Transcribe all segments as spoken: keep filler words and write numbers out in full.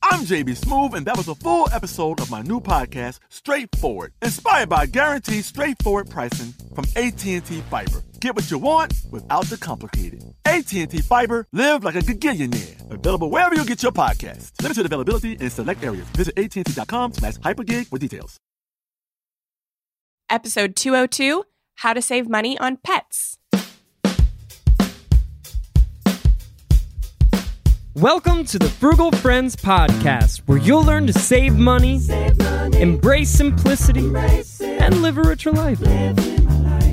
I'm J B. Smoove, and that was a full episode of my new podcast, Straightforward, inspired by guaranteed straightforward pricing from A T and T Fiber. Get what you want without the complicated. A T and T Fiber, live like a gigillionaire. Available wherever you get your podcast. Limited availability in select areas. Visit A T and T dot com slash hypergig for details. Episode two oh two, How to Save Money on Pets. Welcome to the Frugal Friends Podcast, where you'll learn to save money, save money. embrace simplicity, embrace and live a richer life. life.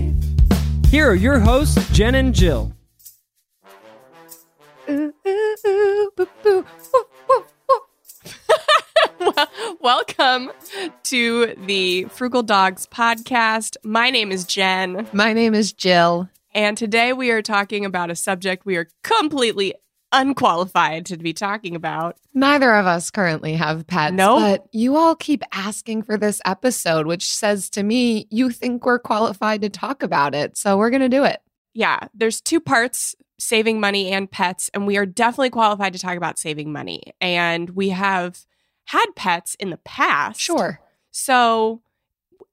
Here are your hosts, Jen and Jill. Ooh, ooh, ooh, boo, boo, woo, woo, woo. Welcome to the Frugal Dogs Podcast. My name is Jen. My name is Jill. And today we are talking about a subject we are completely unqualified to be talking about. Neither of us currently have pets, nope. But you all keep asking for this episode, which says to me, you think we're qualified to talk about it. So we're going to do it. Yeah, there's two parts, saving money and pets, and we are definitely qualified to talk about saving money. And we have had pets in the past. Sure. So,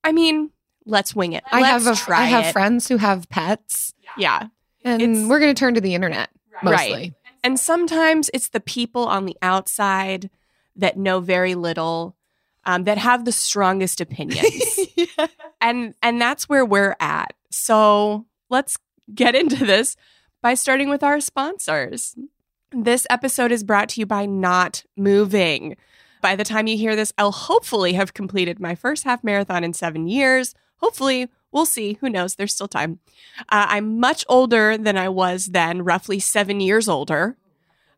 I mean, let's wing it. I let's have a, try I have it. friends who have pets. Yeah. And it's, we're going to turn to the internet, mostly. Right. And sometimes it's the people on the outside that know very little, um, that have the strongest opinions. yeah. And and that's where we're at. So let's get into this by starting with our sponsors. This episode is brought to you by Not Moving. By the time you hear this, I'll hopefully have completed my first half marathon in seven years. Hopefully. We'll see. Who knows? There's still time. Uh, I'm much older than I was then, roughly seven years older.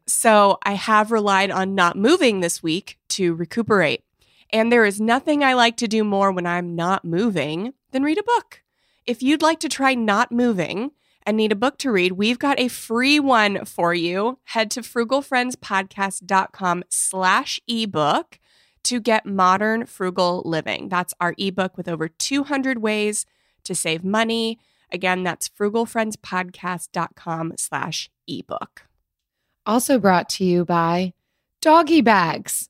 So I have relied on Not Moving this week to recuperate. And there is nothing I like to do more when I'm not moving than read a book. If you'd like to try Not Moving and need a book to read, we've got a free one for you. Head to frugal friends podcast dot com slash ebook to get Modern Frugal Living. That's our ebook with over two hundred ways to save money. Again, that's frugal friends podcast dot com slash ebook. Also brought to you by doggy bags.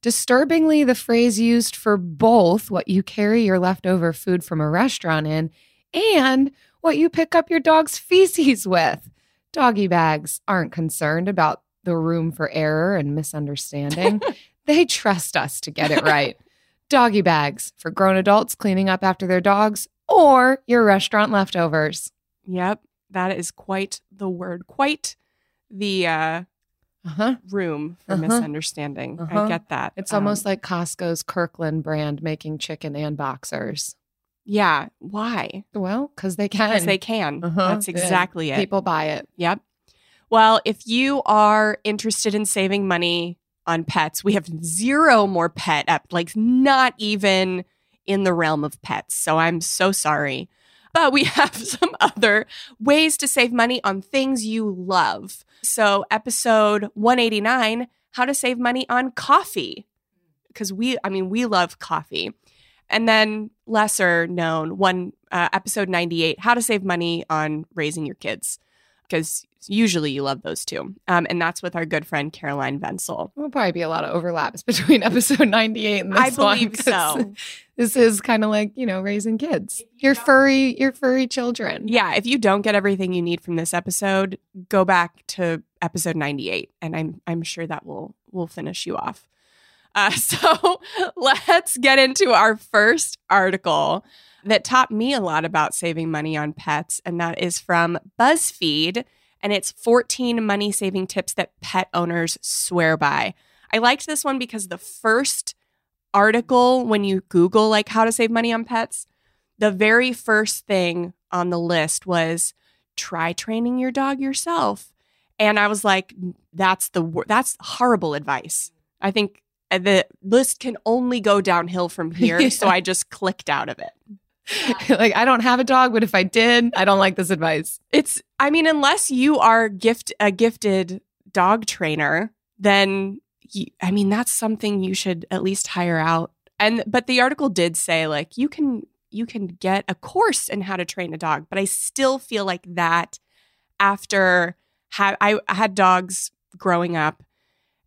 Disturbingly, the phrase used for both what you carry your leftover food from a restaurant in and what you pick up your dog's feces with. Doggy bags aren't concerned about the room for error and misunderstanding. They trust us to get it right. Doggy bags for grown adults cleaning up after their dogs or your restaurant leftovers. Yep. That is quite the word. Quite the uh, uh-huh. room for uh-huh. misunderstanding. Uh-huh. I get that. It's um, almost like Costco's Kirkland brand making chicken and boxers. Yeah. Why? Well, because they can. Because they can. Uh-huh. That's exactly yeah. it. People buy it. Yep. Well, if you are interested in saving money on pets, we have zero more pet up, like not even in the realm of pets. So I'm so sorry. But we have some other ways to save money on things you love. So episode one eighty-nine, how to save money on coffee. Because we, I mean, we love coffee. And then lesser known one, uh, episode ninety-eight, how to save money on raising your kids. Because usually you love those two. Um, and that's with our good friend, Caroline Venzel. There'll probably be a lot of overlaps between episode ninety-eight and this one. I believe one, so. This is kind of like, you know, raising kids. Your furry, your furry children. Yeah. If you don't get everything you need from this episode, go back to episode ninety-eight. And I'm I'm sure that will will finish you off. Uh, so let's get into our first article that taught me a lot about saving money on pets. And that is from BuzzFeed. And it's fourteen money-saving tips that pet owners swear by. I liked this one because the first article, when you Google like how to save money on pets, the very first thing on the list was try training your dog yourself. And I was like, that's the wor- that's horrible advice. I think the list can only go downhill from here. Yeah. So I just clicked out of it. Yeah. Like, I don't have a dog, but if I did, I don't like this advice. It's, I mean, unless you are gift a gifted dog trainer, then, you, I mean, that's something you should at least hire out. And, but the article did say, like, you can, you can get a course in how to train a dog. But I still feel like that after ha- I had dogs growing up,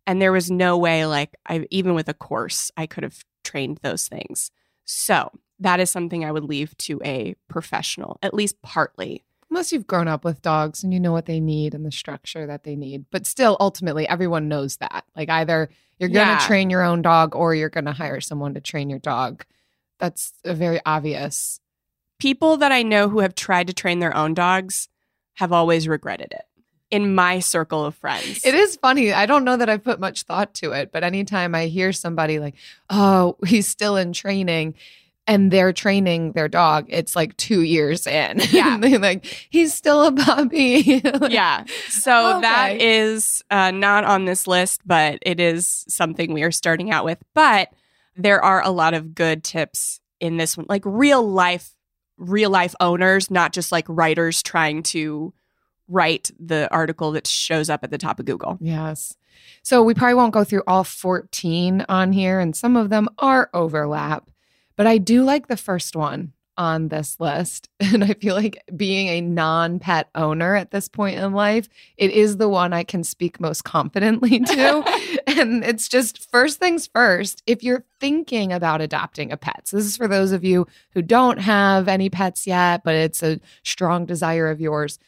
and there was no way, like, I even with a course, I could have trained those things. So that is something I would leave to a professional, at least partly. Unless you've grown up with dogs and you know what they need and the structure that they need. But still, ultimately, everyone knows that. Like, either you're going to yeah. train your own dog or you're going to hire someone to train your dog. That's a very obvious. People that I know who have tried to train their own dogs have always regretted it. In my circle of friends. It is funny. I don't know that I've put much thought to it, but anytime I hear somebody like, oh, he's still in training and they're training their dog, it's like two years in. Yeah. Like, he's still a puppy. Like, yeah. So okay. That is uh, not on this list, but it is something we are starting out with. But there are a lot of good tips in this one, like real life, real life owners, not just like writers trying to write the article that shows up at the top of Google. Yes. So we probably won't go through all fourteen on here, and some of them are overlap. But I do like the first one on this list. And I feel like being a non-pet owner at this point in life, it is the one I can speak most confidently to. And it's just first things first, if you're thinking about adopting a pet. So this is for those of you who don't have any pets yet, but it's a strong desire of yours,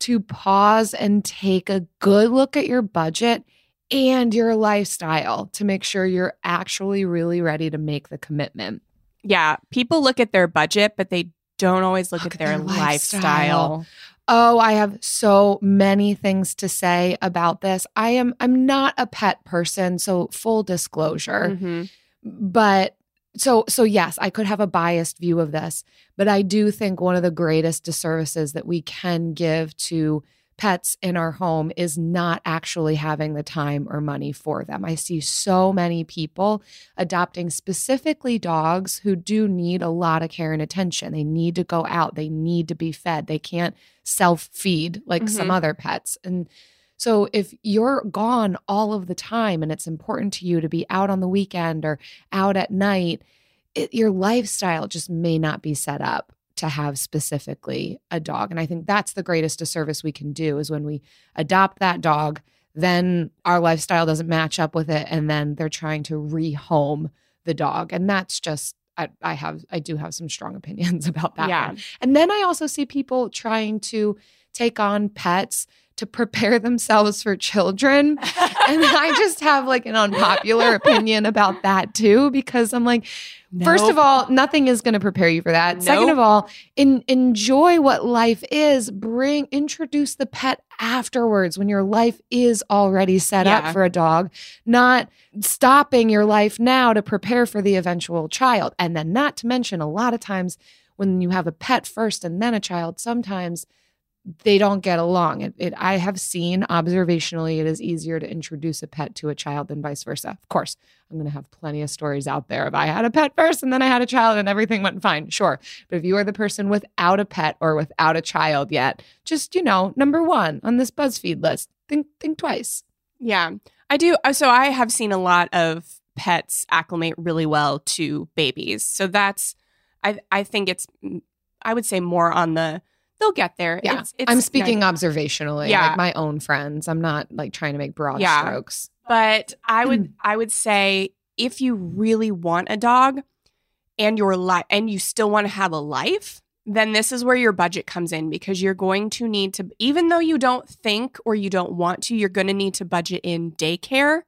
to pause and take a good look at your budget and your lifestyle to make sure you're actually really ready to make the commitment. Yeah. People look at their budget, but they don't always look, look at, at their, their lifestyle. lifestyle. Oh, I have so many things to say about this. I am, I'm not a pet person, so full disclosure. Mm-hmm. But So so yes, I could have a biased view of this, but I do think one of the greatest disservices that we can give to pets in our home is not actually having the time or money for them. I see so many people adopting specifically dogs who do need a lot of care and attention. They need to go out. They need to be fed. They can't self-feed like mm-hmm. some other pets. And so if you're gone all of the time and it's important to you to be out on the weekend or out at night, it, your lifestyle just may not be set up to have specifically a dog. And I think that's the greatest disservice we can do is when we adopt that dog, then our lifestyle doesn't match up with it. And then they're trying to rehome the dog. And that's just, I, I have, I do have some strong opinions about that yeah. one. And then I also see people trying to take on pets to prepare themselves for children. And I just have like an unpopular opinion about that too, because I'm like, nope. First of all, nothing is going to prepare you for that. Nope. Second of all, in, enjoy what life is. Bring, introduce the pet afterwards when your life is already set yeah. up for a dog, not stopping your life now to prepare for the eventual child. And then not to mention a lot of times when you have a pet first and then a child, sometimes they don't get along. It, it, I have seen observationally it is easier to introduce a pet to a child than vice versa. Of course, I'm going to have plenty of stories out there of I had a pet first and then I had a child and everything went fine. Sure. But if you are the person without a pet or without a child yet, just, you know, number one on this BuzzFeed list, think think twice. Yeah, I do. So I have seen a lot of pets acclimate really well to babies. So that's, I I think it's, I would say more on the they'll get there. Yeah. It's, it's, I'm speaking no, observationally, yeah. like my own friends. I'm not like trying to make broad yeah. strokes. But I would I would say if you really want a dog and your li- and you still want to have a life, then this is where your budget comes in, because you're going to need to, even though you don't think or you don't want to, you're going to need to budget in daycare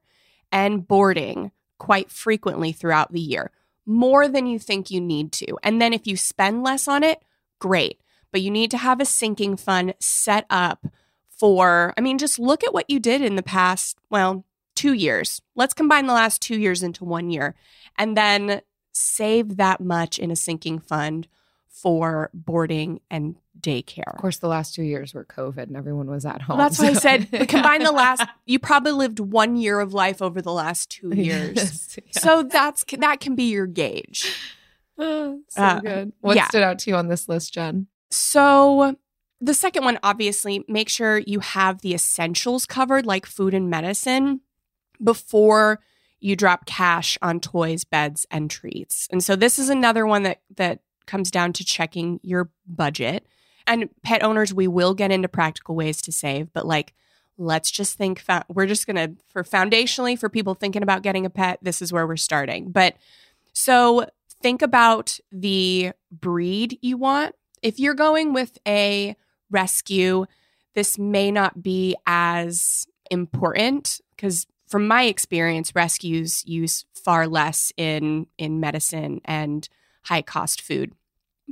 and boarding quite frequently throughout the year, more than you think you need to. And then if you spend less on it, great. But you need to have a sinking fund set up for, I mean, just look at what you did in the past, well, two years. Let's combine the last two years into one year and then save that much in a sinking fund for boarding and daycare. Of course, the last two years were COVID and everyone was at home. Well, that's so. Why I said combine the last, you probably lived one year of life over the last two years. Yes, yeah. So that's that can be your gauge. Oh, so uh, good. What yeah. stood out to you on this list, Jen? So the second one, obviously, make sure you have the essentials covered, like food and medicine, before you drop cash on toys, beds, and treats. And so this is another one that that comes down to checking your budget. And pet owners, we will get into practical ways to save, but like, let's just think, fa- we're just going to, for foundationally, for people thinking about getting a pet, this is where we're starting. But so think about the breed you want. If you're going with a rescue, this may not be as important because from my experience, rescues use far less in, in medicine and high-cost food.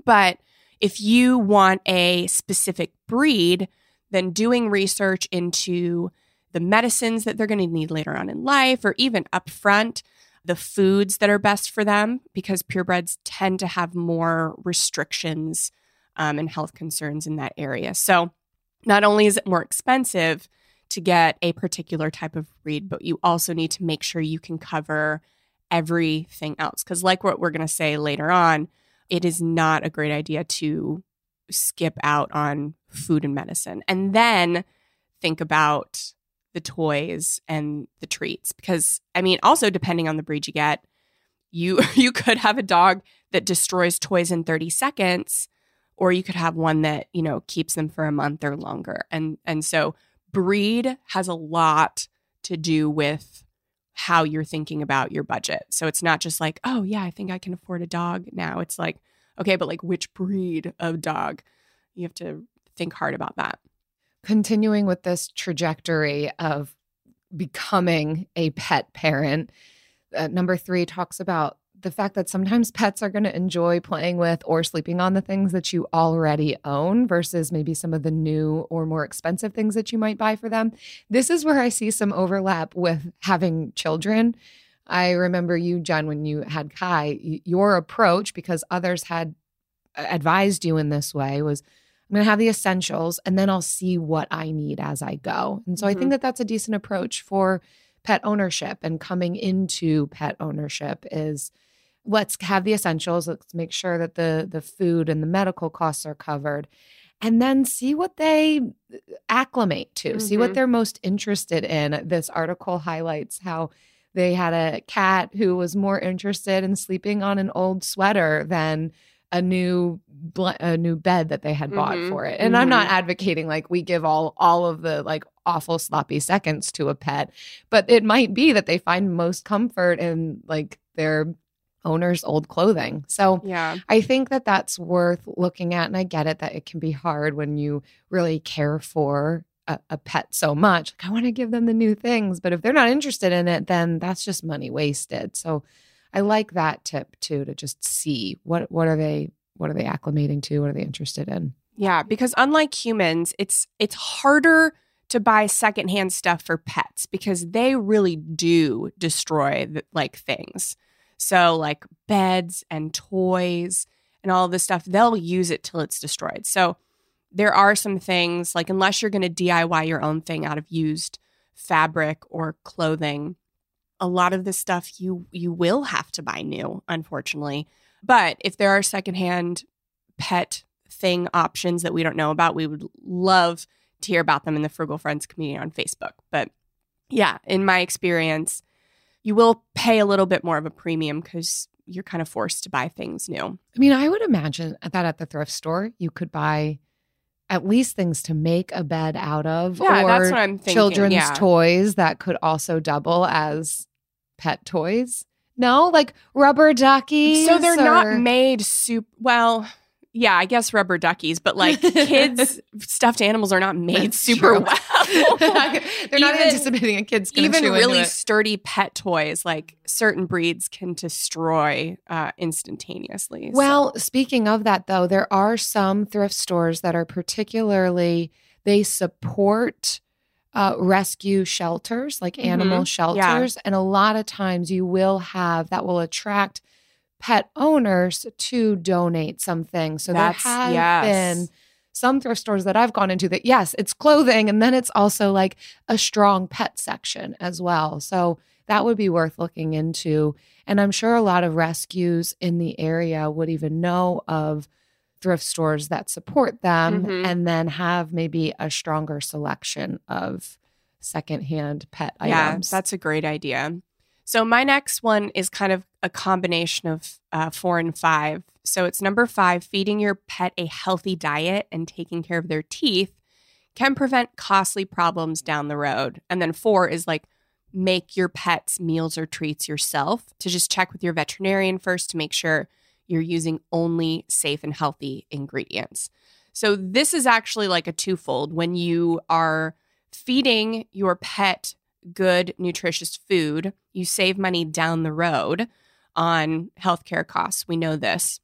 But if you want a specific breed, then doing research into the medicines that they're going to need later on in life or even upfront, the foods that are best for them, because purebreds tend to have more restrictions Um, and health concerns in that area. So not only is it more expensive to get a particular type of breed, but you also need to make sure you can cover everything else. Because like what we're going to say later on, it is not a great idea to skip out on food and medicine. And then think about the toys and the treats. Because, I mean, also depending on the breed you get, you you could have a dog that destroys toys in thirty seconds. Or you could have one that, you know, keeps them for a month or longer. And and so breed has a lot to do with how you're thinking about your budget. So it's not just like, oh, yeah, I think I can afford a dog now. It's like, okay, but like which breed of dog? You have to think hard about that. Continuing with this trajectory of becoming a pet parent, uh, number three talks about the fact that sometimes pets are going to enjoy playing with or sleeping on the things that you already own versus maybe some of the new or more expensive things that you might buy for them. This is where I see some overlap with having children. I remember you, Jen, when you had Kai, your approach, because others had advised you in this way, was I'm going to have the essentials and then I'll see what I need as I go. And so mm-hmm. I think that that's a decent approach for pet ownership and coming into pet ownership is – let's have the essentials. Let's make sure that the the food and the medical costs are covered. And then see what they acclimate to, mm-hmm. see what they're most interested in. This article highlights how they had a cat who was more interested in sleeping on an old sweater than a new a new bed that they had mm-hmm. bought for it. And mm-hmm. I'm not advocating like we give all all of the like awful sloppy seconds to a pet, but it might be that they find most comfort in like their owner's old clothing. So yeah. I think that that's worth looking at. And I get it that it can be hard when you really care for a, a pet so much. Like, I want to give them the new things, but if they're not interested in it, then that's just money wasted. So I like that tip too, to just see what, what are they, what are they acclimating to? What are they interested in? Yeah. Because unlike humans, it's, it's harder to buy secondhand stuff for pets because they really do destroy like things. So like beds and toys and all of this stuff, they'll use it till it's destroyed. So there are some things like unless you're going to D I Y your own thing out of used fabric or clothing, a lot of this stuff you you will have to buy new, unfortunately. But if there are secondhand pet thing options that we don't know about, we would love to hear about them in the Frugal Friends community on Facebook. But yeah, in my experience, you will pay a little bit more of a premium because you're kind of forced to buy things new. I mean, I would imagine that at the thrift store, you could buy at least things to make a bed out of yeah, or that's what I'm thinking. Children's yeah. toys that could also double as pet toys. No? Like rubber duckies? So they're or... not made super – well – yeah, I guess rubber duckies, but like kids, stuffed animals are not made That's super true. Well. They're not even, anticipating a kid's going to chew into it. Even really sturdy pet toys, like certain breeds can destroy uh, instantaneously. Well, so. Speaking of that though, there are some thrift stores that are particularly, they support uh, rescue shelters, like mm-hmm. animal shelters. Yeah. And a lot of times you will have that will attract pet owners to donate something. So That's, there have yes. been some thrift stores that I've gone into that, yes, it's clothing. And then it's also like a strong pet section as well. So that would be worth looking into. And I'm sure a lot of rescues in the area would even know of thrift stores that support them mm-hmm. and then have maybe a stronger selection of secondhand pet yeah, items. Yeah, that's a great idea. So my next one is kind of a combination of uh, four and five. So it's number five, feeding your pet a healthy diet and taking care of their teeth can prevent costly problems down the road. And then four is like, make your pet's meals or treats yourself, to just check with your veterinarian first to make sure you're using only safe and healthy ingredients. So this is actually like a twofold. When you are feeding your pet good, nutritious food, you save money down the road on healthcare costs. We know this,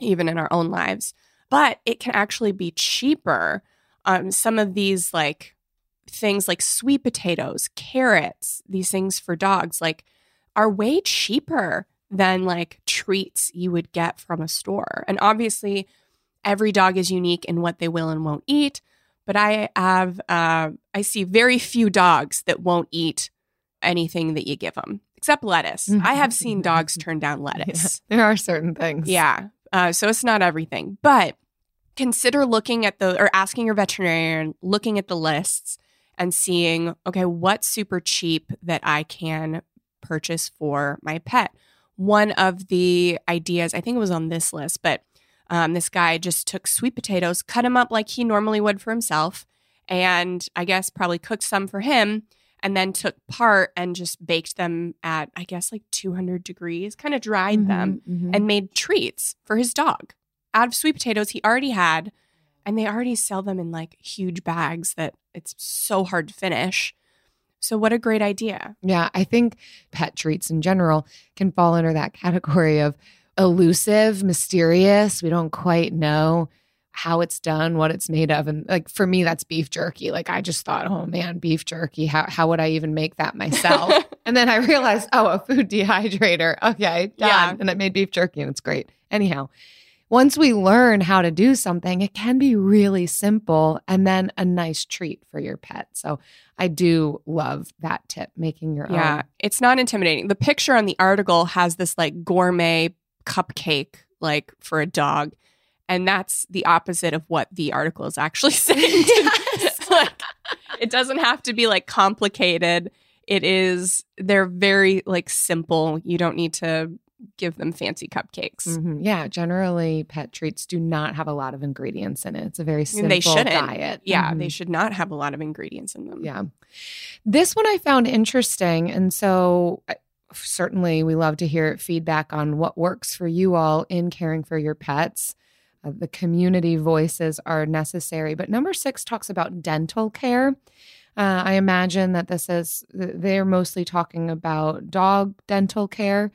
even in our own lives. But it can actually be cheaper. Um, some of these like things like sweet potatoes, carrots, these things for dogs, like are way cheaper than like treats you would get from a store. And obviously, every dog is unique in what they will and won't eat. But I have, uh, I see very few dogs that won't eat anything that you give them, except lettuce. I have seen dogs turn down lettuce. Yeah, there are certain things. Yeah. Uh, so it's not everything. But consider looking at the, or asking your veterinarian, looking at the lists and seeing, okay, what's super cheap that I can purchase for my pet? One of the ideas, I think it was on this list, but Um, this guy just took sweet potatoes, cut them up like he normally would for himself, and I guess probably cooked some for him, and then took part and just baked them at, I guess, like two hundred degrees, kind of dried mm-hmm, them, mm-hmm. and made treats for his dog out of sweet potatoes he already had, and they already sell them in like huge bags that it's so hard to finish. So what a great idea. Yeah, I think pet treats in general can fall under that category of elusive, mysterious. We don't quite know how it's done, what it's made of. And like, for me, that's beef jerky. Like I just thought, oh man, beef jerky. How how would I even make that myself? And then I realized, oh, a food dehydrator. Okay, done. Yeah. And it made beef jerky and it's great. Anyhow, once we learn how to do something, it can be really simple and then a nice treat for your pet. So I do love that tip, making your yeah, own. Yeah, it's not intimidating. The picture on the article has this like gourmet cupcake like for a dog, and that's the opposite of what the article is actually saying. Yes. Like it doesn't have to be like complicated. It is, they're very like simple. You don't need to give them fancy cupcakes. Mm-hmm. Yeah, generally pet treats do not have a lot of ingredients in it. It's a very simple they shouldn't. diet. Yeah, mm-hmm. They should not have a lot of ingredients in them. Yeah. This one I found interesting, and so I, certainly, we love to hear feedback on what works for you all in caring for your pets. Uh, the community voices are necessary. But number six talks about dental care. Uh, I imagine that this is, they're mostly talking about dog dental care,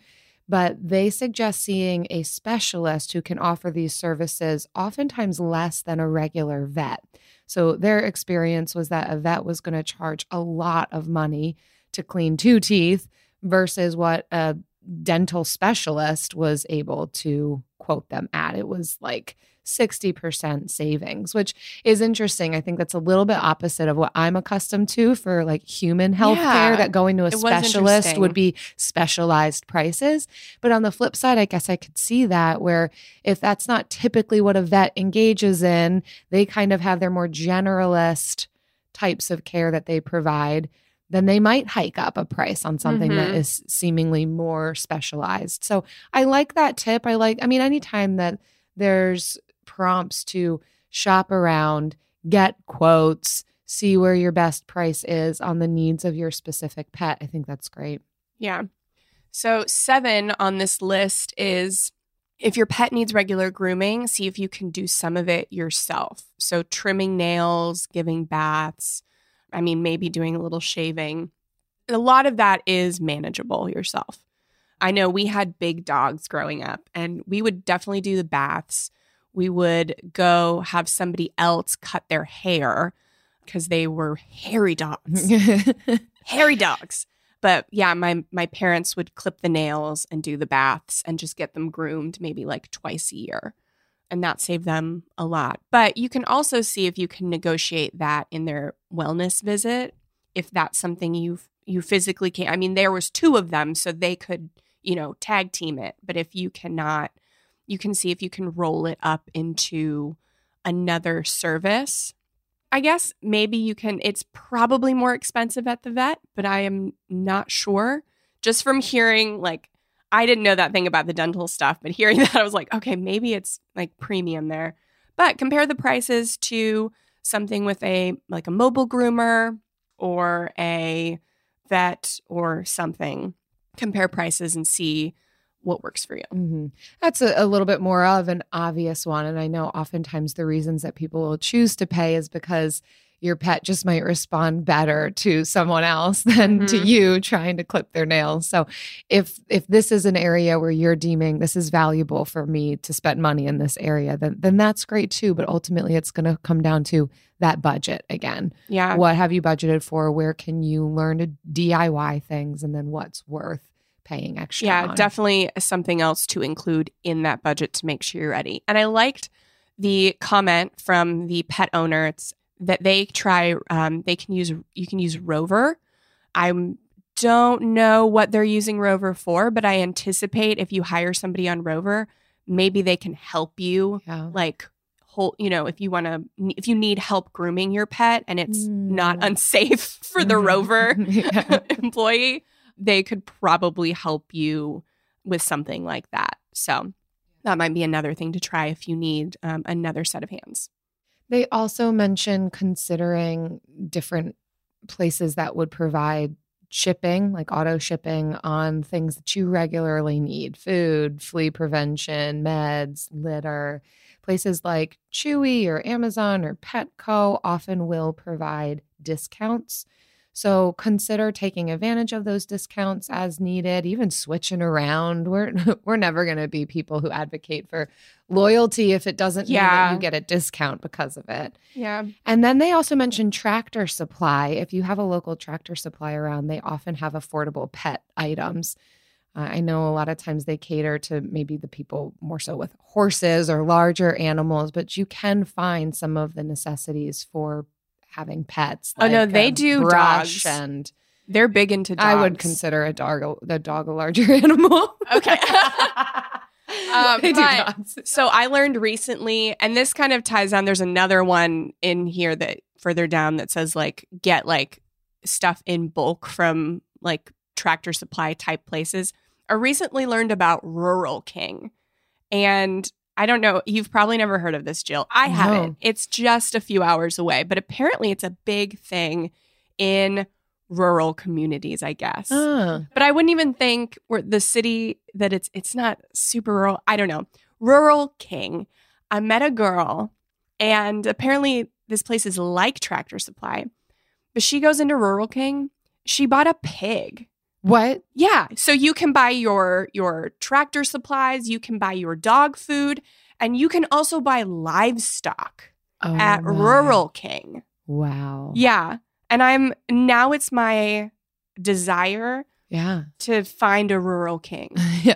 but they suggest seeing a specialist who can offer these services, oftentimes less than a regular vet. So their experience was that a vet was going to charge a lot of money to clean two teeth versus what a dental specialist was able to quote them at. It was like sixty percent savings, which is interesting. I think that's a little bit opposite of what I'm accustomed to for like human healthcare, yeah, that going to a specialist would be specialized prices. But on the flip side, I guess I could see that where if that's not typically what a vet engages in, they kind of have their more generalist types of care that they provide, then they might hike up a price on something mm-hmm. that is seemingly more specialized. So I like that tip. I like, I mean, anytime that there's prompts to shop around, get quotes, see where your best price is on the needs of your specific pet, I think that's great. Yeah. So seven on this list is if your pet needs regular grooming, see if you can do some of it yourself. So trimming nails, giving baths, I mean, maybe doing a little shaving. A lot of that is manageable yourself. I know we had big dogs growing up, and we would definitely do the baths. We would go have somebody else cut their hair. because they were hairy dogs. Hairy dogs. But yeah, my, my parents would clip the nails and do the baths and just get them groomed maybe like twice a year. And that saved them a lot. But you can also see if you can negotiate that in their wellness visit, if that's something you you physically can't. I mean, there was two of them, so they could, you know, tag team it. But if you cannot, you can see if you can roll it up into another service. I guess maybe you can, it's probably more expensive at the vet, but I am not sure. Just from hearing, like, I didn't know that thing about the dental stuff, but hearing that, I was like, okay, maybe it's like premium there. But compare the prices to something with a, like a mobile groomer or a vet or something. Compare prices and see what works for you. Mm-hmm. That's a, a little bit more of an obvious one. And I know oftentimes the reasons that people will choose to pay is because your pet just might respond better to someone else than mm-hmm. to you trying to clip their nails. So if if this is an area where you're deeming this is valuable for me to spend money in this area, then then that's great too. But ultimately, it's going to come down to that budget again. Yeah. What have you budgeted for? Where can you learn to D I Y things? And then what's worth paying extra Yeah, on? Definitely something else to include in that budget to make sure you're ready. And I liked the comment from the pet owner. It's that they try, um, they can use, you can use Rover. I don't know what they're using Rover for, but I anticipate if you hire somebody on Rover, maybe they can help you. Yeah. Like, whole, you know, if you want to, if you need help grooming your pet and it's mm. not unsafe for the Rover employee, they could probably help you with something like that. So that might be another thing to try if you need um, another set of hands. They also mention considering different places that would provide shipping, like auto shipping on things that you regularly need, food, flea prevention, meds, litter. Places like Chewy or Amazon or Petco often will provide discounts. So consider taking advantage of those discounts as needed, even switching around. We're we're never going to be people who advocate for loyalty if it doesn't yeah. mean that you get a discount because of it. Yeah. And then they also mentioned Tractor Supply. If you have a local Tractor Supply around, they often have affordable pet items. Uh, I know a lot of times they cater to maybe the people more so with horses or larger animals, but you can find some of the necessities for having pets. Like, oh no, they um, do dogs, and they're big into dogs. I would consider a dog the dog a larger animal. Okay. um, they do but, dogs. So I learned recently, and this kind of ties on. There's another one in here that further down that says like get like stuff in bulk from like Tractor Supply type places. I recently learned about Rural King, and I don't know. You've probably never heard of this, Jill. I no. haven't. It's just a few hours away. But apparently it's a big thing in rural communities, I guess. Uh. But I wouldn't even think where the city that it's it's not super rural. I don't know. Rural King. I met a girl, and apparently this place is like Tractor Supply. But she goes into Rural King. She bought a pig. What? Yeah. So you can buy your your tractor supplies, you can buy your dog food, and you can also buy livestock oh, at wow. Rural King. Wow. Yeah. And I'm now it's my desire yeah. to find a Rural King. Yeah.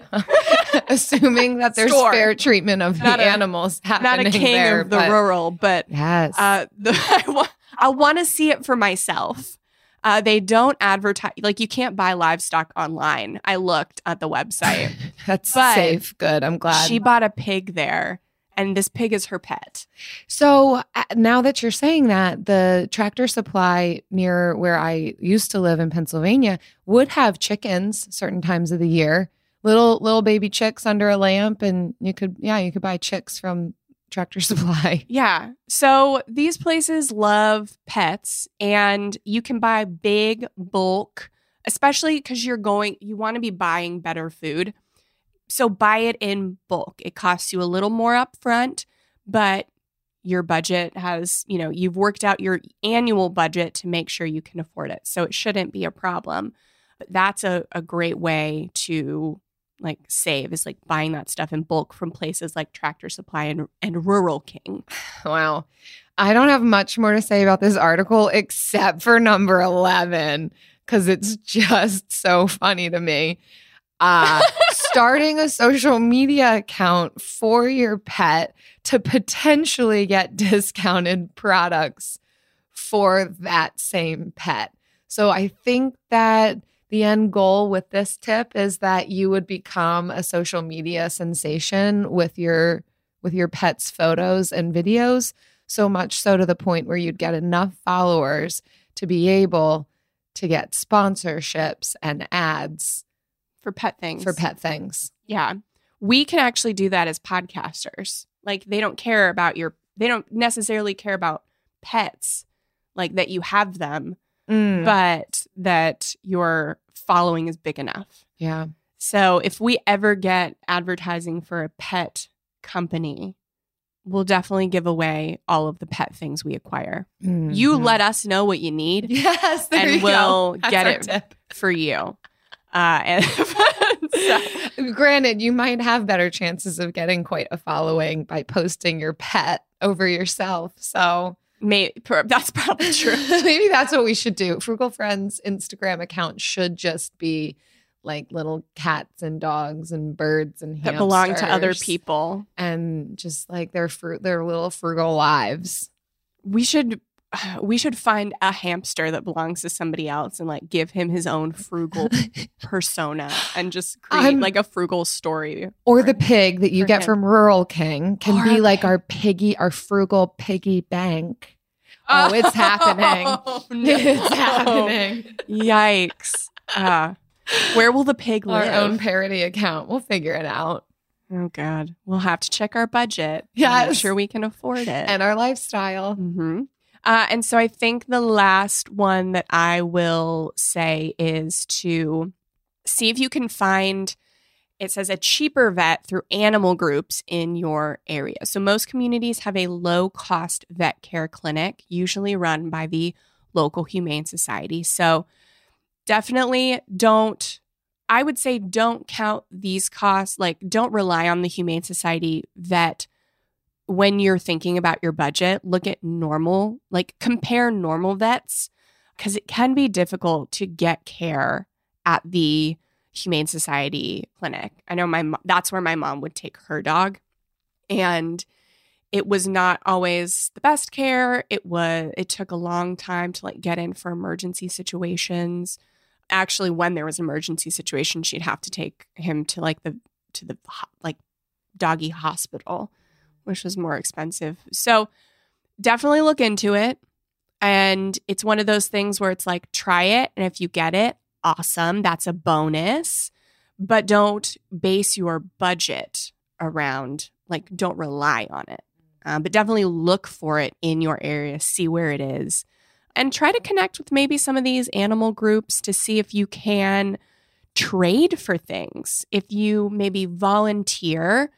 Assuming that there's Store. fair treatment of not the a, animals happening Not a king there, of the but, rural, but yes. uh, the, I, wa- I want to see it for myself. Uh, they don't advertise, like you can't buy livestock online. I looked at the website. That's but safe. Good. I'm glad. She bought a pig there, and this pig is her pet. So uh, now that you're saying that, the Tractor Supply near where I used to live in Pennsylvania would have chickens certain times of the year, little little baby chicks under a lamp. And you could, yeah, you could buy chicks from Tractor Supply. Yeah. So these places love pets, and you can buy big bulk, especially because you're going, you want to be buying better food. So buy it in bulk. It costs you a little more up front, but your budget has, you know, you've worked out your annual budget to make sure you can afford it. So it shouldn't be a problem. But that's a, a great way to like save is like buying that stuff in bulk from places like Tractor Supply and, and Rural King. Wow. I don't have much more to say about this article except for number eleven, because it's just so funny to me. Uh, starting a social media account for your pet to potentially get discounted products for that same pet. So I think that the end goal with this tip is that you would become a social media sensation with your with your pet's photos and videos, so much so to the point where you'd get enough followers to be able to get sponsorships and ads for pet things. For pet things. Yeah. We can actually do that as podcasters. Like, they don't care about your, they don't necessarily care about pets, like that you have them, mm. but that your following is big enough. Yeah. So if we ever get advertising for a pet company, we'll definitely give away all of the pet things we acquire. Mm-hmm. You let us know what you need. Yes. There and you we'll go. That's get it tip. For you. Uh, and so, granted, you might have better chances of getting quite a following by posting your pet over yourself. So maybe, that's probably true. Maybe that's what we should do. Frugal Friends Instagram account should just be like little cats and dogs and birds and hamsters that belong to other people, and just like their fruit, their little frugal lives. We should. We should find a hamster that belongs to somebody else and like give him his own frugal persona and just create I'm, like a frugal story. Or the him, pig that you get him. From Rural King can or be like pig. Our piggy, our frugal piggy bank. Oh, oh it's happening. Oh, no. It's happening. Yikes. Uh, where will the pig live? Our own parody account. We'll figure it out. Oh, God. We'll have to check our budget. Yeah. I'm sure we can afford it. And our lifestyle. Mm-hmm. Uh, and so I think the last one that I will say is to see if you can find, it says, a cheaper vet through animal groups in your area. So most communities have a low-cost vet care clinic, usually run by the local humane society. So definitely don't, I would say don't count these costs, like don't rely on the humane society vet. When you're thinking about your budget, look at normal, like compare normal vets, because it can be difficult to get care at the Humane Society clinic. I know my that's where my mom would take her dog, and it was not always the best care. It was it took a long time to like get in for emergency situations. Actually, when there was an emergency situation, she'd have to take him to like the to the like doggy hospital, which was more expensive. So definitely look into it. And it's one of those things where it's like, try it. And if you get it, awesome. That's a bonus. But don't base your budget around, like, don't rely on it. Um, but definitely look for it in your area, see where it is. And try to connect with maybe some of these animal groups to see if you can trade for things. If you maybe volunteer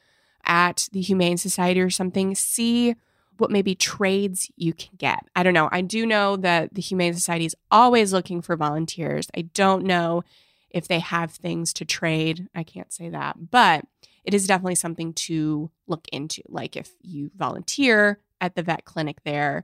at the Humane Society or something, see what maybe trades you can get. I don't know. I do know that the Humane Society is always looking for volunteers. I don't know if they have things to trade. I can't say that, but it is definitely something to look into. Like, if you volunteer at the vet clinic there,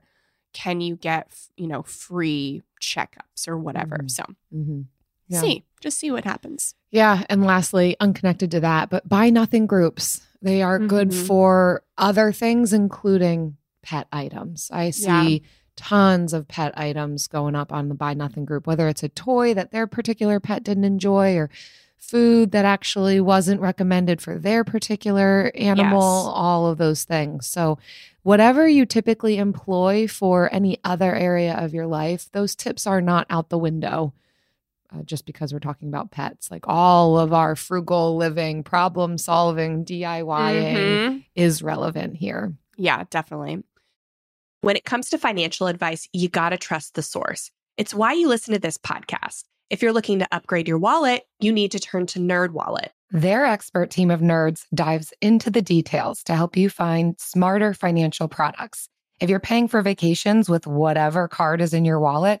can you get, you know, free checkups or whatever? Mm-hmm. So mm-hmm. Yeah. see, just see what happens. Yeah. And lastly, unconnected to that, but buy nothing groups. They are good mm-hmm. for other things, including pet items. I see yeah. tons of pet items going up on the Buy Nothing group, whether it's a toy that their particular pet didn't enjoy or food that actually wasn't recommended for their particular animal, yes. all of those things. So whatever you typically employ for any other area of your life, those tips are not out the window. Uh, just because we're talking about pets, like all of our frugal living, problem solving, DIYing mm-hmm. is relevant here. Yeah, definitely. When it comes to financial advice, you got to trust the source. It's why you listen to this podcast. If you're looking to upgrade your wallet, you need to turn to NerdWallet. Their expert team of nerds dives into the details to help you find smarter financial products. If you're paying for vacations with whatever card is in your wallet,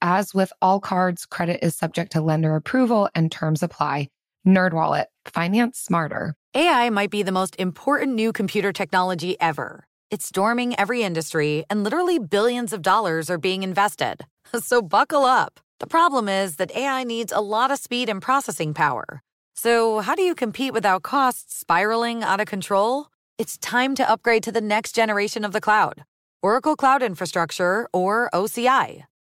As with all cards, credit is subject to lender approval and terms apply. NerdWallet. Finance smarter. A I might be the most important new computer technology ever. It's storming every industry, and literally billions of dollars are being invested. So buckle up. The problem is that A I needs a lot of speed and processing power. So how do you compete without costs spiraling out of control? It's time to upgrade to the next generation of the cloud. Oracle Cloud Infrastructure, or O C I.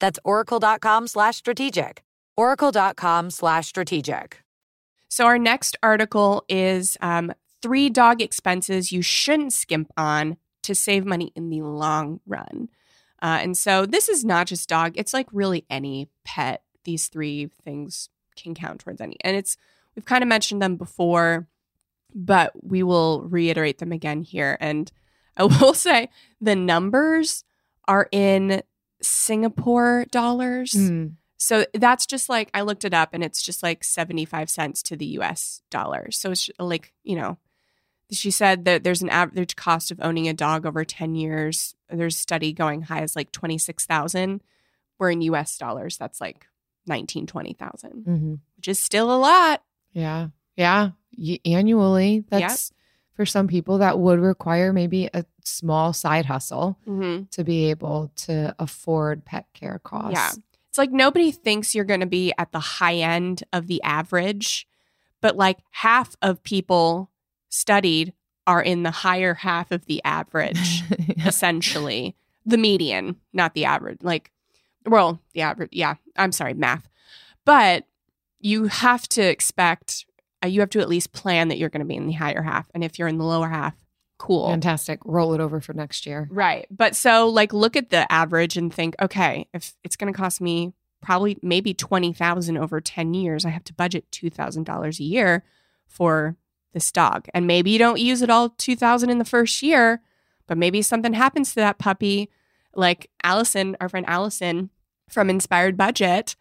That's oracle.com slash strategic. Oracle.com slash strategic. So our next article is... Um, Three dog expenses you shouldn't skimp on to save money in the long run. Uh, and so this is not just dog. It's like really any pet. These three things can count towards any. And it's we've kind of mentioned them before, but we will reiterate them again here. And I will say the numbers are in Singapore dollars. Mm. So that's just like I looked it up and it's just like seventy-five cents to the U S dollar. So it's like, you know. She said that there's an average cost of owning a dog over ten years. There's a study going high as like twenty-six thousand dollars, where in U S dollars, that's like nineteen thousand, twenty thousand dollars, mm-hmm. which is still a lot. Yeah. Yeah. Y- annually, that's yep. for some people that would require maybe a small side hustle mm-hmm. to be able to afford pet care costs. Yeah. It's like nobody thinks you're going to be at the high end of the average, but like half of people studied are in the higher half of the average, yeah. essentially. The median, not the average. Like, well, the average, yeah. I'm sorry, math. But you have to expect, uh, you have to at least plan that you're going to be in the higher half. And if you're in the lower half, cool. Fantastic. Roll it over for next year. Right. But so, like, look at the average and think, okay, if it's going to cost me probably maybe twenty thousand dollars over ten years, I have to budget two thousand dollars a year for this dog. And maybe you don't use it all two thousand in the first year, but maybe something happens to that puppy. Like Allison, our friend Allison from Inspired Budget,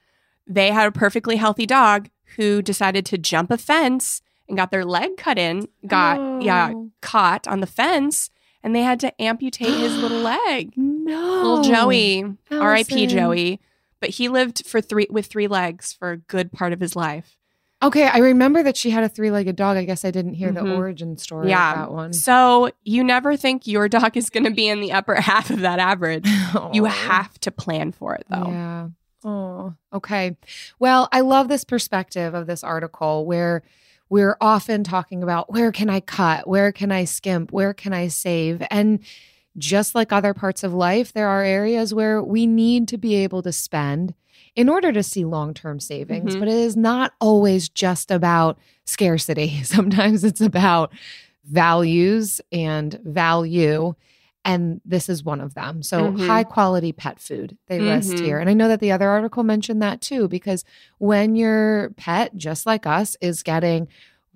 they had a perfectly healthy dog who decided to jump a fence and got their leg cut in, got oh. yeah, caught on the fence, and they had to amputate his little leg. No. Little Joey, R I P Joey. But he lived for three with three legs for a good part of his life. Okay, I remember that she had a three-legged dog. I guess I didn't hear mm-hmm. the origin story yeah. of that one. So you never think your dog is going to be in the upper half of that average. Oh. You have to plan for it, though. Yeah. Oh, okay. Well, I love this perspective of this article where we're often talking about where can I cut, where can I skimp, where can I save? And just like other parts of life, there are areas where we need to be able to spend in order to see long-term savings, mm-hmm. but it is not always just about scarcity. Sometimes it's about values and value, and this is one of them. So mm-hmm. high-quality pet food, they mm-hmm. list here. And I know that the other article mentioned that too, because when your pet, just like us, is getting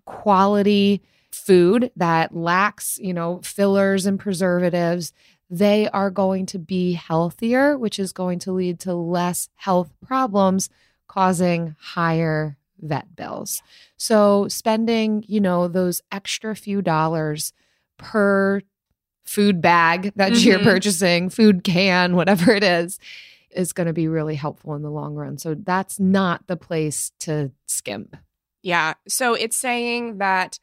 quality food that lacks, you know, fillers and preservatives, they are going to be healthier, which is going to lead to less health problems, causing higher vet bills. So spending, you know, those extra few dollars per food bag that mm-hmm. you're purchasing, food can, whatever it is, is going to be really helpful in the long run. So that's not the place to skimp. Yeah. So it's saying that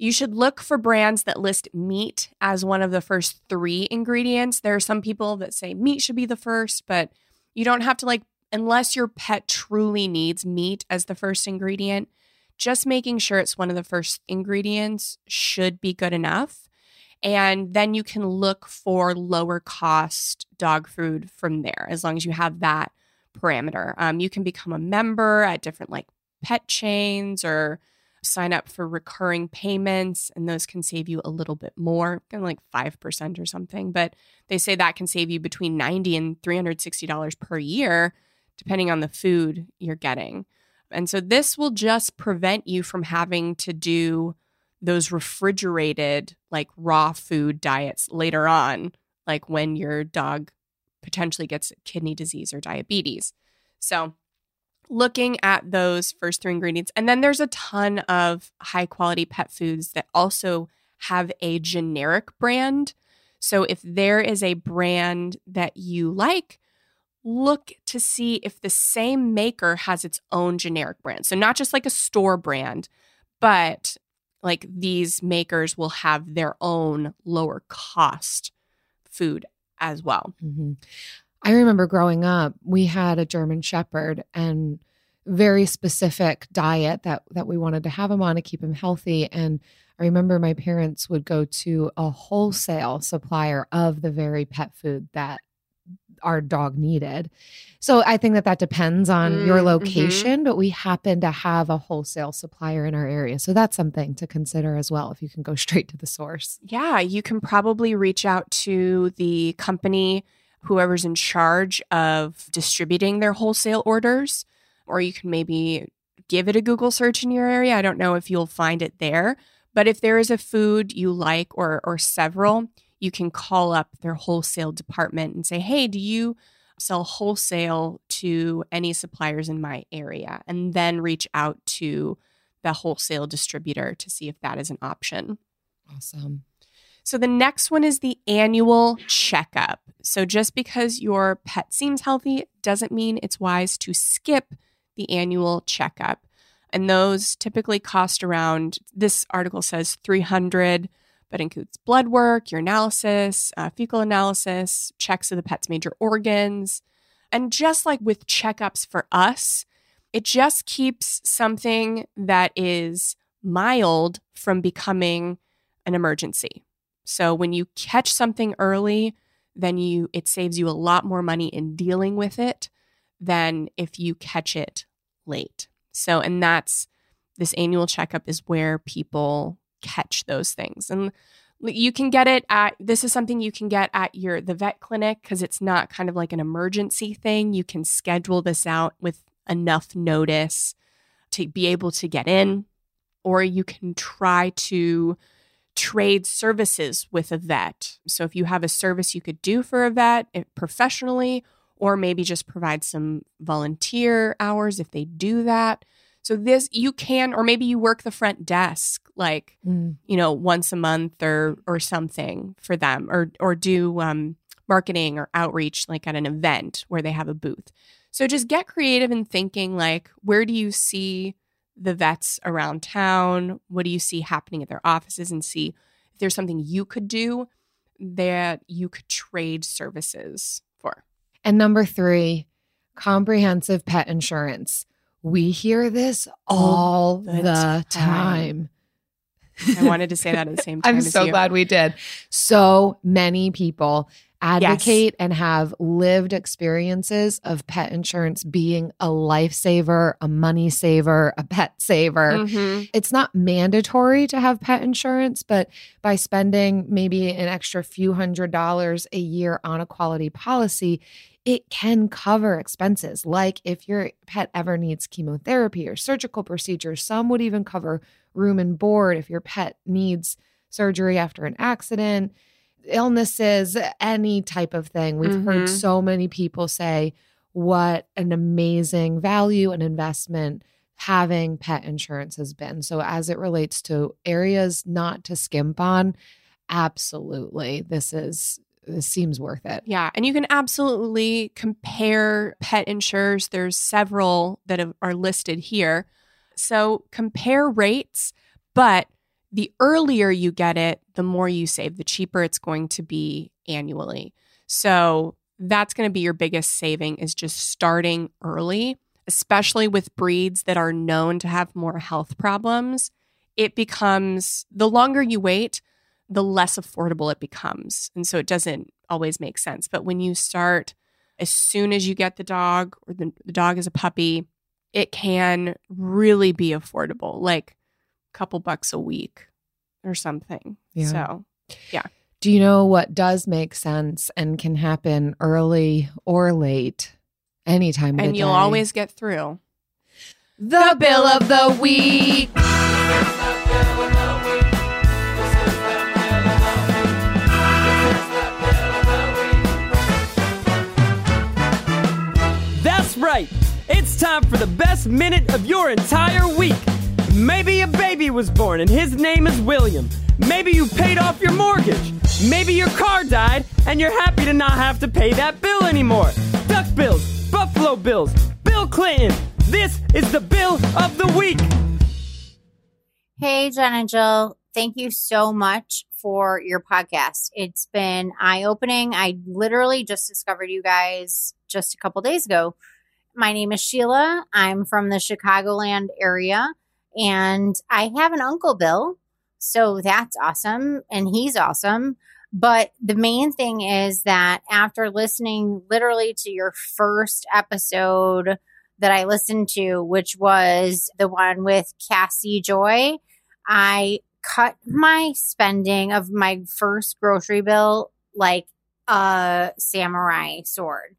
you should look for brands that list meat as one of the first three ingredients. There are some people that say meat should be the first, but you don't have to, like, unless your pet truly needs meat as the first ingredient, just making sure it's one of the first ingredients should be good enough. And then you can look for lower cost dog food from there, as long as you have that parameter. Um, you can become a member at different like pet chains or sign up for recurring payments, and those can save you a little bit more, kind of like five percent or something. But they say that can save you between ninety dollars and three hundred sixty dollars per year, depending on the food you're getting. And so this will just prevent you from having to do those refrigerated, like raw food diets later on, like when your dog potentially gets kidney disease or diabetes. So looking at those first three ingredients. And then there's a ton of high quality pet foods that also have a generic brand. So if there is a brand that you like, look to see if the same maker has its own generic brand. So not just like a store brand, but like these makers will have their own lower cost food as well. Mm-hmm. I remember growing up, we had a German Shepherd and very specific diet that, that we wanted to have him on to keep him healthy. And I remember my parents would go to a wholesale supplier of the very pet food that our dog needed. So I think that that depends on mm, your location, mm-hmm. but we happen to have a wholesale supplier in our area. So that's something to consider as well, if you can go straight to the source. Yeah, you can probably reach out to the company, whoever's in charge of distributing their wholesale orders, or you can maybe give it a Google search in your area. I don't know if you'll find it there, but if there is a food you like or or several, you can call up their wholesale department and say, hey, do you sell wholesale to any suppliers in my area? And then reach out to the wholesale distributor to see if that is an option. Awesome. So the next one is the annual checkup. So just because your pet seems healthy doesn't mean it's wise to skip the annual checkup. And those typically cost around, this article says three hundred dollars, but includes blood work, urinalysis, uh, fecal analysis, checks of the pet's major organs. And just like with checkups for us, it just keeps something that is mild from becoming an emergency. So when you catch something early, then you it saves you a lot more money in dealing with it than if you catch it late. So, and that's, this annual checkup is where people catch those things. And you can get it at, this is something you can get at your the vet clinic, because it's not kind of like an emergency thing. You can schedule this out with enough notice to be able to get in, or you can try to trade services with a vet. So if you have a service you could do for a vet professionally, or maybe just provide some volunteer hours if they do that. So this you can, or maybe you work the front desk, like, mm. you know, once a month or or something for them, or or do um, marketing or outreach, like at an event where they have a booth. So just get creative in thinking, like, where do you see the vets around town? What do you see happening at their offices? And see if there's something you could do that you could trade services for. And number three, comprehensive pet insurance. We hear this all the, the time. time. I wanted to say that at the same time. I'm as so you. glad we did. So many people advocate yes. and have lived experiences of pet insurance being a lifesaver, a money saver, a pet saver. Mm-hmm. It's not mandatory to have pet insurance, but by spending maybe an extra few hundred dollars a year on a quality policy, it can cover expenses. Like if your pet ever needs chemotherapy or surgical procedures, some would even cover room and board if your pet needs surgery after an accident, illnesses, any type of thing. We've mm-hmm. heard so many people say what an amazing value and investment having pet insurance has been. So as it relates to areas not to skimp on, absolutely, this is This seems worth it. Yeah. And you can absolutely compare pet insurers. There's several that have, are listed here. So compare rates, but the earlier you get it, the more you save, the cheaper it's going to be annually. So that's going to be your biggest saving, is just starting early, especially with breeds that are known to have more health problems. It becomes, the longer you wait, the less affordable it becomes. And so it doesn't always make sense. But when you start, as soon as you get the dog or the, the dog is a puppy, it can really be affordable, like a couple bucks a week or something. Yeah. So, yeah. Do you know what does make sense and can happen early or late, any time of the day? And you'll always get through. The Bill of the Week. That's right. It's time for the best minute of your entire week. Maybe a baby was born and his name is William. Maybe you paid off your mortgage. Maybe your car died and you're happy to not have to pay that bill anymore. Duck bills, Buffalo Bills, Bill Clinton. This is the Bill of the Week. Hey, Jen and Jill. Thank you so much for your podcast. It's been eye-opening. I literally just discovered you guys just a couple days ago. My name is Sheila. I'm from the Chicagoland area, and I have an Uncle Bill, so that's awesome, and he's awesome. But the main thing is that after listening literally to your first episode that I listened to, which was the one with Cassie Joy, I cut my spending of my first grocery bill like a samurai sword.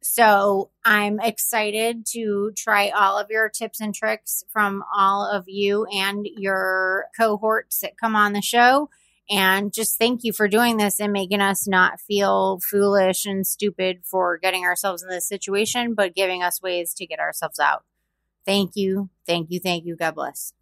So I'm excited to try all of your tips and tricks from all of you and your cohorts that come on the show. And just thank you for doing this and making us not feel foolish and stupid for getting ourselves in this situation, but giving us ways to get ourselves out. Thank you. Thank you. Thank you. God bless.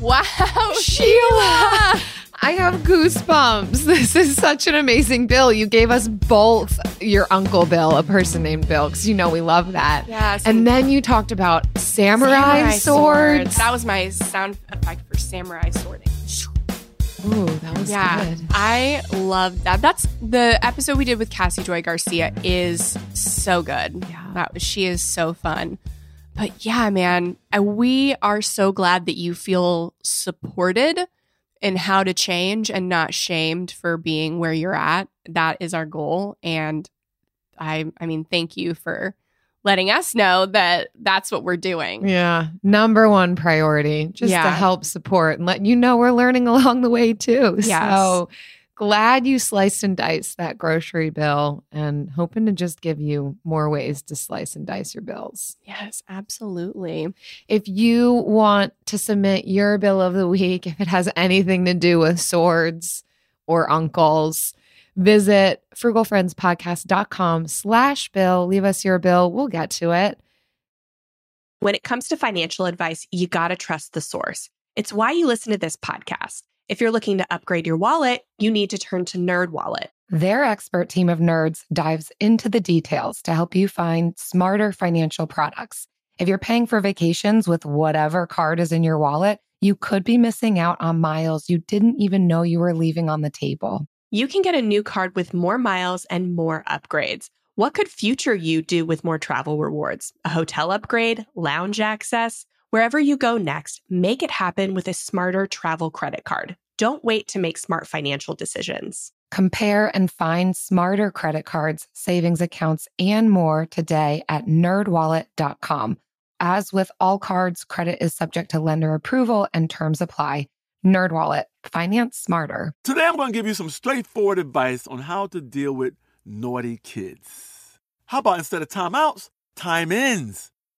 Wow, Sheila. I have goosebumps. This is such an amazing bill. You gave us both your Uncle Bill, a person named Bill, because you know we love that. Yes. And then you talked about samurai, samurai swords. swords. That was my sound effect for samurai swording. Ooh, that was yeah, good. I love that. That's the episode we did with Cassie Joy Garcia is so good. Yeah. That was, she is so fun. But yeah, man, we are so glad that you feel supported in how to change and not shamed for being where you're at. That is our goal. And I, I mean, thank you for letting us know that that's what we're doing. Yeah. Number one priority, just yeah. to help support and let you know we're learning along the way too. Yes. So glad you sliced and diced that grocery bill and hoping to just give you more ways to slice and dice your bills. Yes, absolutely. If you want to submit your bill of the week, if it has anything to do with swords or uncles, visit frugalfriendspodcast.com slash bill. Leave us your bill. We'll get to it. When it comes to financial advice, you got to trust the source. It's why you listen to this podcast. If you're looking to upgrade your wallet, you need to turn to NerdWallet. Their expert team of nerds dives into the details to help you find smarter financial products. If you're paying for vacations with whatever card is in your wallet, you could be missing out on miles you didn't even know you were leaving on the table. You can get a new card with more miles and more upgrades. What could future you do with more travel rewards? A hotel upgrade, lounge access? Wherever you go next, make it happen with a smarter travel credit card. Don't wait to make smart financial decisions. Compare and find smarter credit cards, savings accounts, and more today at nerd wallet dot com. As with all cards, credit is subject to lender approval and terms apply. NerdWallet. Finance smarter. Today I'm going to give you some straightforward advice on how to deal with naughty kids. How about instead of timeouts, time ins?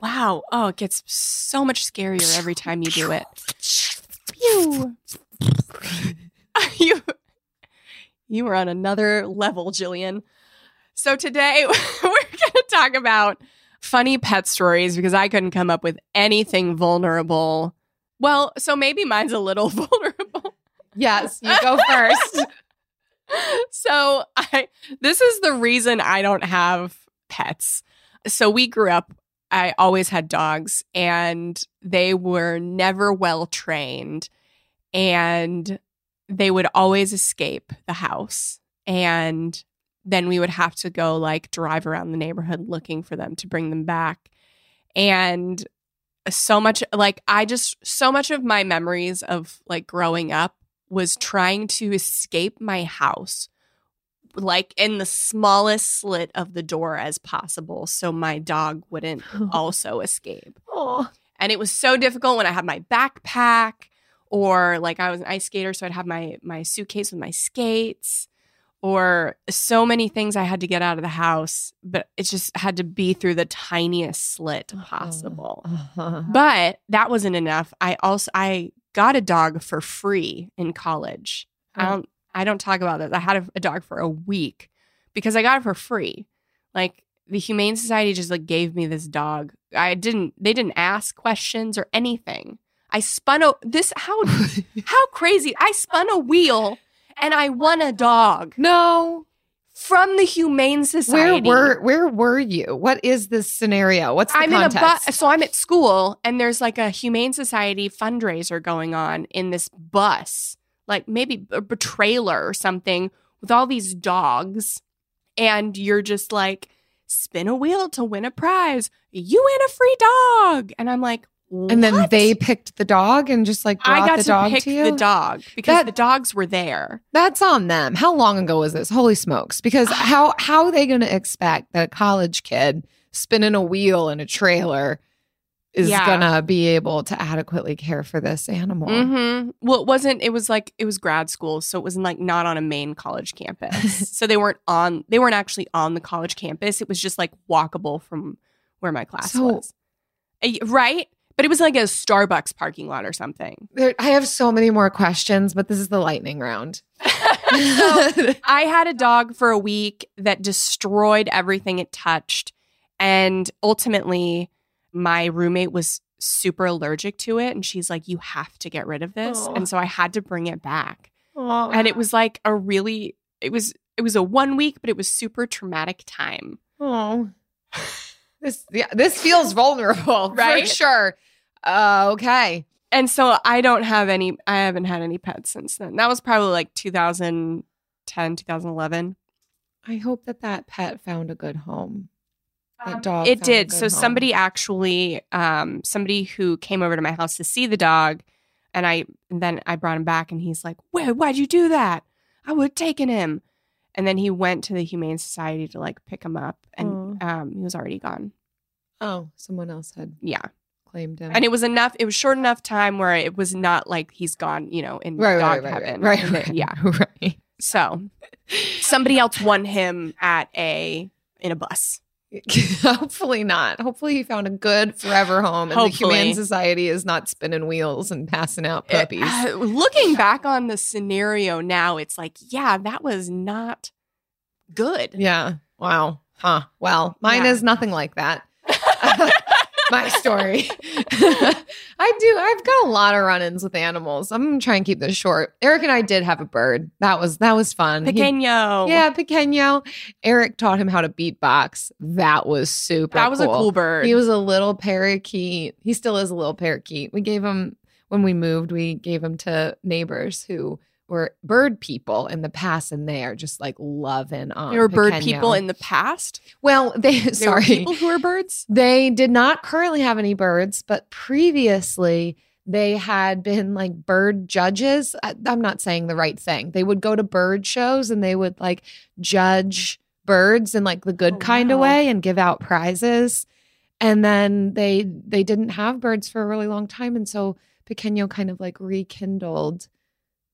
Wow. Oh, it gets so much scarier every time you do it. Phew. you, you were on another level, Jillian. So today we're going to talk about funny pet stories because I couldn't come up with anything vulnerable. Well, so maybe mine's a little vulnerable. Yes, you go first. So I, this is the reason I don't have pets. So we grew up, I always had dogs, and they were never well trained, and they would always escape the house. And then we would have to go like drive around the neighborhood looking for them to bring them back. And so much like I just so much of my memories of like growing up was trying to escape my house, like in the smallest slit of the door as possible, so my dog wouldn't also escape. Oh. And it was so difficult when I had my backpack, or like I was an ice skater, so I'd have my my suitcase with my skates, or so many things I had to get out of the house, but it just had to be through the tiniest slit possible. Uh-huh. But that wasn't enough. I also I got a dog for free in college. Oh. I don't I don't talk about this. I had a, a dog for a week because I got it for free. Like the Humane Society just like gave me this dog. I didn't. They didn't ask questions or anything. I spun a this how how crazy. I spun a wheel and I won a dog. No, from the Humane Society. Where were where were you? What is this scenario? What's the I'm contest? In a bu- so I'm at school and there's like a Humane Society fundraiser going on in this bus. Like maybe a trailer or something with all these dogs, and you're just like, spin a wheel to win a prize. You win a free dog. And I'm like, what? And then they picked the dog and just like brought I got the to dog pick to you? The dog because that, the dogs were there. That's on them. How long ago was this? Holy smokes. Because how, how are they going to expect that a college kid spinning a wheel in a trailer is yeah. gonna be able to adequately care for this animal? Mm-hmm. Well, it wasn't. It was like it was grad school, so it was like not on a main college campus. So they weren't on. They weren't actually on the college campus. It was just like walkable from where my class so, was, right? But it was like a Starbucks parking lot or something. There, I have so many more questions, but this is the lightning round. So I had a dog for a week that destroyed everything it touched, and ultimately. My roommate was super allergic to it, and she's like, you have to get rid of this. Aww. And so I had to bring it back. Aww. And it was like a really it was it was a one week, but it was super traumatic time. Oh. This yeah, this feels vulnerable, right? For sure. Uh, okay. And so I don't have any I haven't had any pets since then. That was probably like two thousand ten, two thousand eleven. I hope that that pet found a good home. That dog it did. So home. somebody actually, um, somebody who came over to my house to see the dog, and I and then I brought him back, and he's like, "Wait, why'd you do that? I would have taken him." And then he went to the Humane Society to like pick him up, and um, he was already gone. Oh, someone else had yeah claimed him, and it was enough. It was short enough time where it was not like he's gone, you know, in right, dog right, heaven, right? right, right, right. Yeah, right. So somebody else won him at a in a bus. Hopefully not. Hopefully he found a good forever home, and Hopefully. The Humane Society is not spinning wheels and passing out puppies. It, uh, looking back on the scenario now, it's like, yeah, that was not good. Yeah. Wow. Huh. Well, mine yeah. is nothing like that. My story. I do. I've got a lot of run-ins with animals. I'm going to try and keep this short. Eric and I did have a bird. That was that was fun. Pequeño. He, yeah, Pequeño. Eric taught him how to beatbox. That was super cool. That was cool. a cool bird. He was a little parakeet. He still is a little parakeet. We gave him, when we moved, we gave him to neighbors who were bird people in the past, and they are just like loving on. They were Pequeño. Bird people in the past? Well, they, they sorry. Were people who were birds? They did not currently have any birds, but previously they had been like bird judges. I, I'm not saying the right thing. They would go to bird shows and they would like judge birds in like the good oh, kind wow. of way and give out prizes. And then they they didn't have birds for a really long time. And so Pequeño kind of like rekindled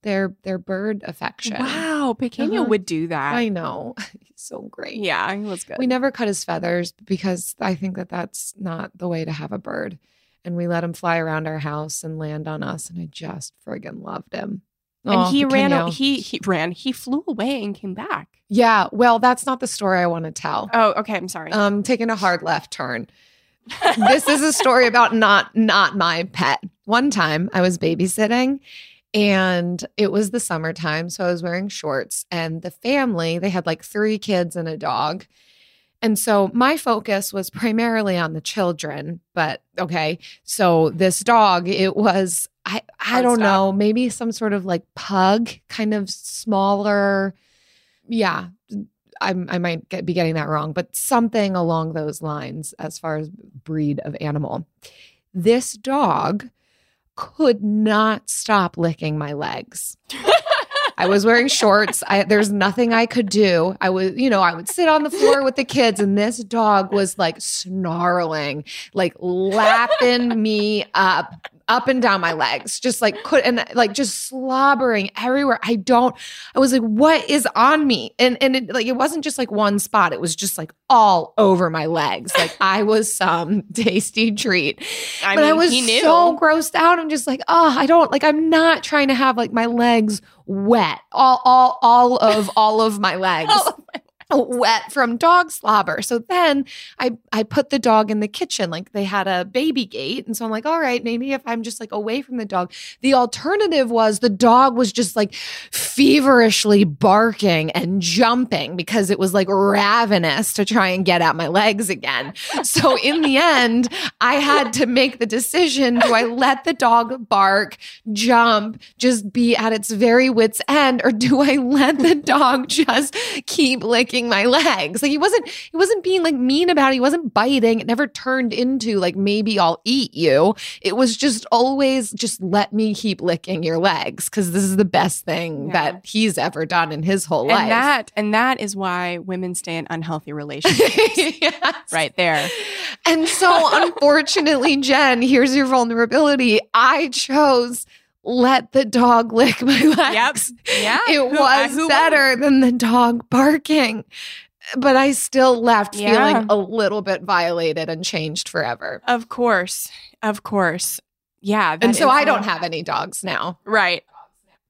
Their their bird affection. Wow, Pequeño uh-huh. would do that. I know. He's so great. Yeah, he was good. We never cut his feathers because I think that that's not the way to have a bird. And we let him fly around our house and land on us, and I just friggin' loved him. And oh, he Pequeño. ran. He he ran. He flew away and came back. Yeah. Well, that's not the story I want to tell. Oh, okay. I'm sorry. Um, taking a hard left turn. This is a story about not not my pet. One time I was babysitting. And it was the summertime, so I was wearing shorts. And the family, they had like three kids and a dog. And so my focus was primarily on the children. But okay, so this dog, it was, I, I don't know, maybe some sort of like pug, kind of smaller. Yeah, I'm, I might get, be getting that wrong, but something along those lines as far as breed of animal. This dog could not stop licking my legs. I was wearing shorts. I, there's nothing I could do. I was, you know, I would sit on the floor with the kids, and this dog was like snarling, like lapping me up, up and down my legs, just like could, and like just slobbering everywhere. I don't, I was like, what is on me? And and it, like it wasn't just like one spot. It was just like all over my legs. Like I was some tasty treat. I but mean, I was he knew. so grossed out. I'm just like, oh, I don't like. I'm not trying to have like my legs wet, all, all, all of, all of my legs wet from dog slobber. So then I, I put the dog in the kitchen, like they had a baby gate. And so I'm like, all right, maybe if I'm just like away from the dog. The alternative was the dog was just like feverishly barking and jumping because it was like ravenous to try and get at my legs again. So in the end, I had to make the decision. Do I let the dog bark, jump, just be at its very wit's end? Or do I let the dog just keep licking my legs? Like he wasn't, he wasn't being like mean about it. He wasn't biting. It never turned into like, maybe I'll eat you. It was just always just let me keep licking your legs because this is the best thing yeah. that he's ever done in his whole and life. That, and that is why women stay in unhealthy relationships. Yes. Right there. And so unfortunately, Jen, here's your vulnerability. I chose let the dog lick my legs. Yep. Yeah. It who, was uh, who better won? Than the dog barking. But I still left yeah. feeling a little bit violated and changed forever. Of course. Of course. Yeah. And so I don't have any dogs now. Right.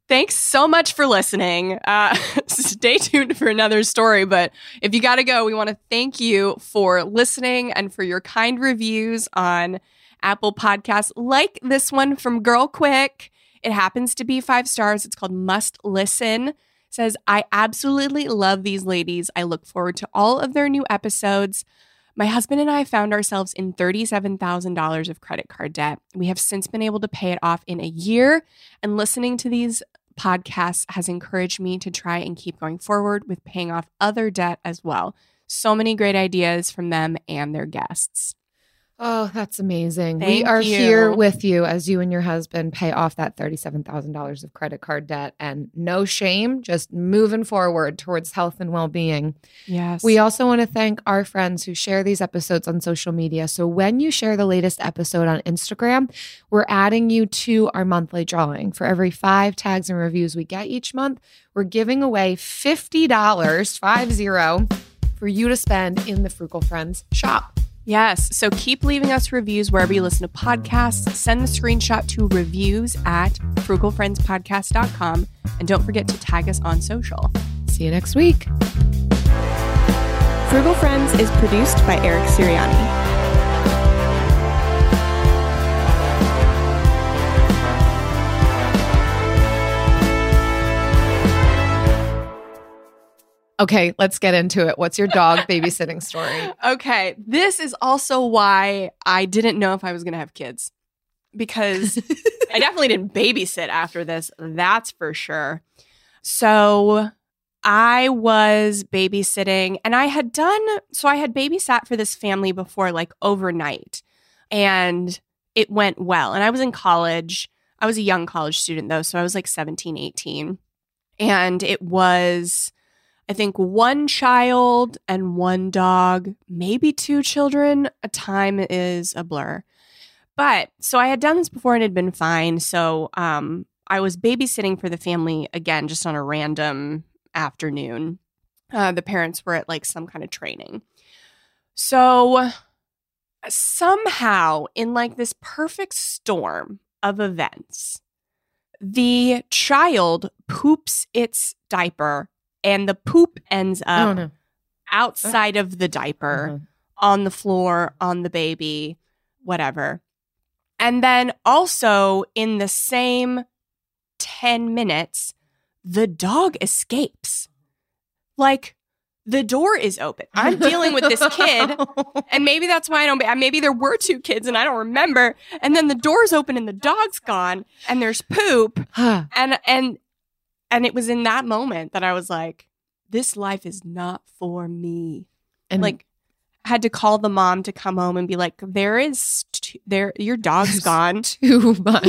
Thanks so much for listening. Uh, stay tuned for another story. But if you got to go, we want to thank you for listening and for your kind reviews on Apple Podcasts, like this one from Girl Quick. It happens to be five stars. It's called Must Listen. It says, I absolutely love these ladies. I look forward to all of their new episodes. My husband and I found ourselves in thirty-seven thousand dollars of credit card debt. We have since been able to pay it off in a year, and listening to these podcasts has encouraged me to try and keep going forward with paying off other debt as well. So many great ideas from them and their guests. Oh, that's amazing. Thank we are you. Here with you as you and your husband pay off that thirty-seven thousand dollars of credit card debt, and no shame, just moving forward towards health and well-being. Yes. We also want to thank our friends who share these episodes on social media. So when you share the latest episode on Instagram, we're adding you to our monthly drawing. For every five tags and reviews we get each month, we're giving away fifty dollars, five zero, for you to spend in the Frugal Friends shop. Yes. So keep leaving us reviews wherever you listen to podcasts. Send the screenshot to reviews at frugal friends podcast dot com. And don't forget to tag us on social. See you next week. Frugal Friends is produced by Eric Sirianni. Okay, let's get into it. What's your dog babysitting story? Okay, this is also why I didn't know if I was going to have kids, because I definitely didn't babysit after this. That's for sure. So I was babysitting, and I had done, so I had babysat for this family before, like overnight, and it went well. And I was in college. I was a young college student though, so I was like seventeen, eighteen. And it was, I think, one child and one dog, maybe two children. A time is a blur. But so I had done this before and had been fine. So um, I was babysitting for the family again, just on a random afternoon. Uh, the parents were at like some kind of training. So somehow in like this perfect storm of events, the child poops its diaper. And the poop ends up oh, no. outside of the diaper, mm-hmm. on the floor, on the baby, whatever. And then also in the same ten minutes, the dog escapes. Like, the door is open. I'm dealing with this kid, and maybe that's why I don't... Maybe there were two kids, and I don't remember. And then the door's open, and the dog's gone, and there's poop. and and and it was in that moment that I was like, this life is not for me. And like, had to call the mom to come home and be like, there is... T- there, your dog's gone. Too much.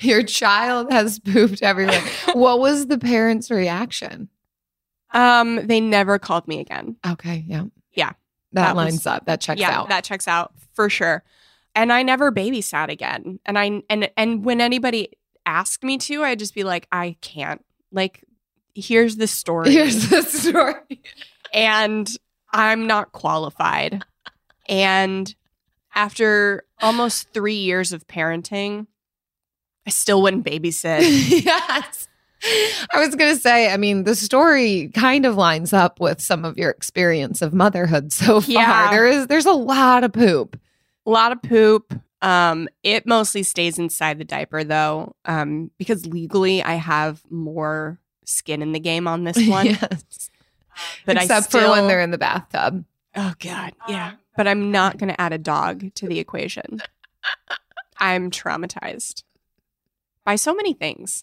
Your child has pooped everywhere. What was the parents' reaction? Um, they never called me again. Okay, yeah. Yeah. That, that lines was, up. That checks yeah, out. That checks out for sure. And I never babysat again. And I and and when anybody asked me to, I'd just be like, I can't. Like, here's the story. Here's the story. And I'm not qualified. And after almost three years of parenting, I still wouldn't babysit. Yes. I was going to say, I mean, the story kind of lines up with some of your experience of motherhood so far. Yeah. There is, there's a lot of poop. A lot of poop. Um, it mostly stays inside the diaper, though, um, because legally I have more skin in the game on this one. Yes. But Except I still, for when they're in the bathtub. Oh, God. Yeah. But I'm not going to add a dog to the equation. I'm traumatized by so many things.